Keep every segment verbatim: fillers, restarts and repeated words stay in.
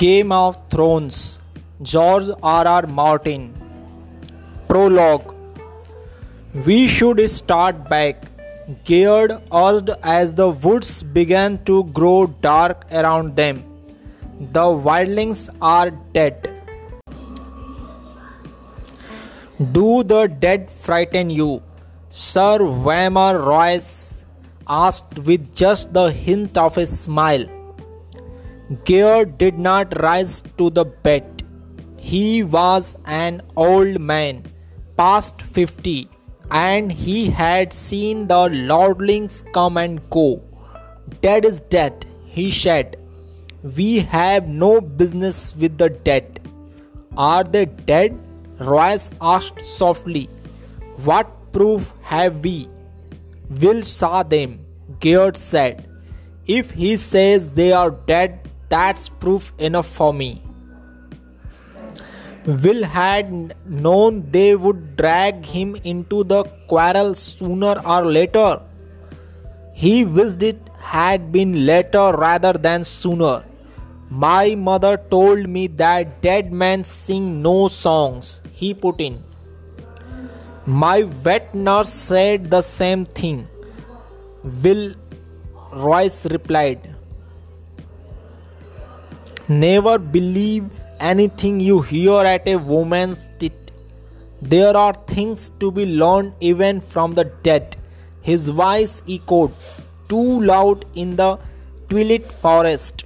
Game of Thrones George R R Martin prologue we should start back Gared urged as the woods began to grow dark around them the wildlings are dead do the dead frighten you sir वैमर Royce asked with just the hint of a smile. Geert did not rise to the bed. He was an old man, past fifty, and he had seen the lordlings come and go. Dead is dead, he said. We have no business with the dead. Are they dead? Royce asked softly. What proof have we? Will saw them, Geyard said. If he says they are dead, that's proof enough for me. Will had known they would drag him into the quarrel sooner or later. He wished it had been later rather than sooner. My mother told me that dead men sing no songs, he put in. My wet nurse said the same thing, Will Royce replied. Never believe anything you hear at a woman's tit. There are things to be learned even from the dead. His voice echoed too loud in the twilit forest.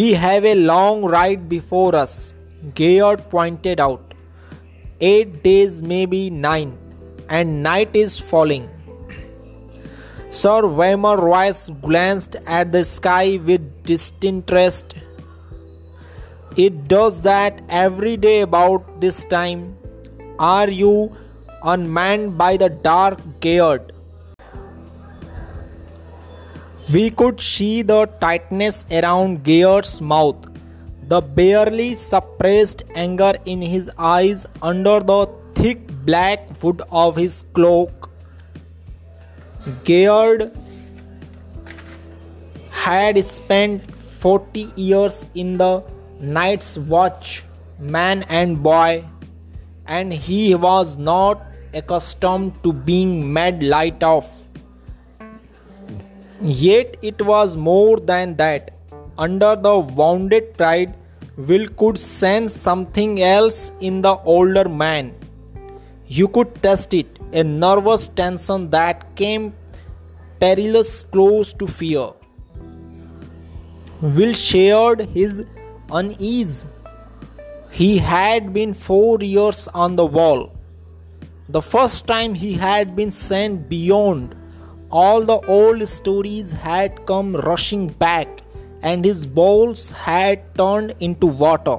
We have a long ride before us, Geyard pointed out. Eight days, maybe nine, and night is falling. Sir Waymar Royce glanced at the sky with disinterest. It does that every day about this time. Are you unmanned by the dark, Geert? We could see the tightness around Geert's mouth. The barely suppressed anger in his eyes under the thick black hood of his cloak. Gared had spent forty years in the Night's Watch, man and boy, and he was not accustomed to being made light of. Yet it was more than that. Under the wounded pride, Will could sense something else in the older man. You could taste it, a nervous tension that came perilous close to fear. Will shared his unease. He had been four years on the wall. The first time he had been sent beyond, all the old stories had come rushing back, and his bowels had turned into water.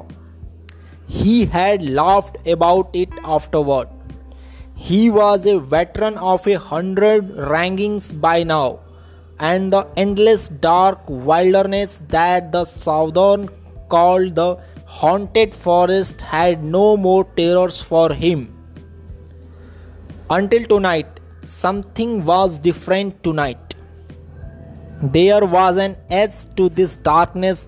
He had laughed about it afterward. He was a veteran of a hundred wrangings by now, and the endless dark wilderness that the southern called the haunted forest had no more terrors for him. Until tonight, something was different tonight. There was an edge to this darkness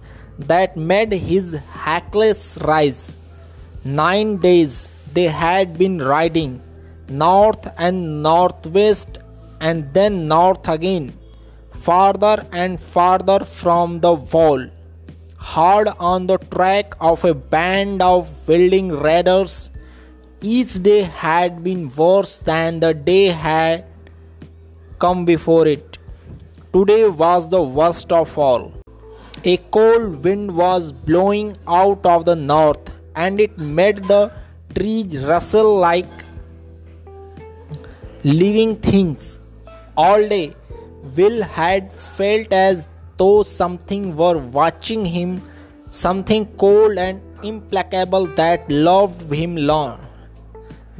that made his hackles rise. Nine days they had been riding, north and northwest and then north again, farther and farther from the wall, hard on the track of a band of wielding raiders. Each day had been worse than the day had come before it. Today was the worst of all. A cold wind was blowing out of the north, and it made the trees rustle like living things. All day, Will had felt as though something were watching him, something cold and implacable that loved him long,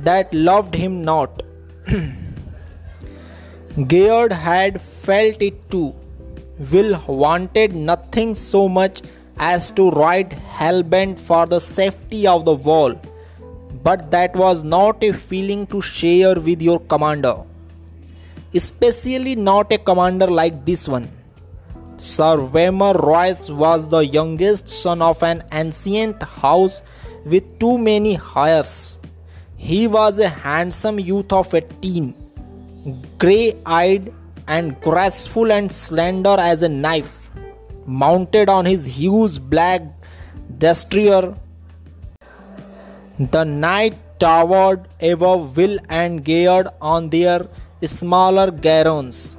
that loved him not. Geert had felt it too. Will wanted nothing so much as to ride hellbent for the safety of the wall, but that was not a feeling to share with your commander, especially not a commander like this one. Ser Waymar Royce was the youngest son of an ancient house with too many heirs. He was a handsome youth of eighteen, grey-eyed and graceful and slender as a knife, mounted on his huge black destrier. The knight towered above Will and Geyard on their smaller garrons.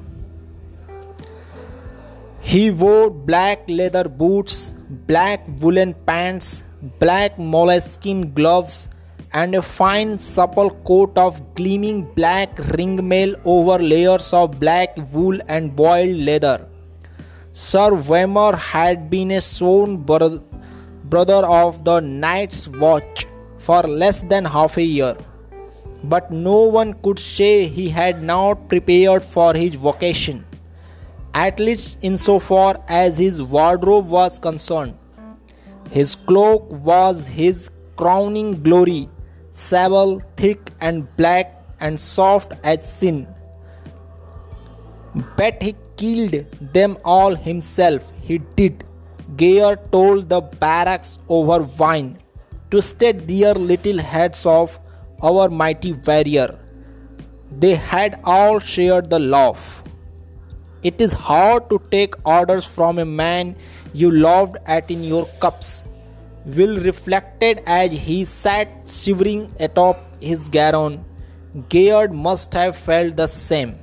He wore black leather boots, black woolen pants, black moleskin gloves, and a fine supple coat of gleaming black ringmail over layers of black wool and boiled leather. Ser Waymar had been a sworn brother of the Night's Watch for less than half a year, but no one could say he had not prepared for his vocation, at least insofar as his wardrobe was concerned. His cloak was his crowning glory, sable, thick and black and soft as sin. But he killed them all himself, he did. Geert told the barracks over wine, twisted their little heads off our mighty warrior. They had all shared the laugh. It is hard to take orders from a man you laughed at in your cups, Will reflected as he sat shivering atop his garron. Geyard must have felt the same.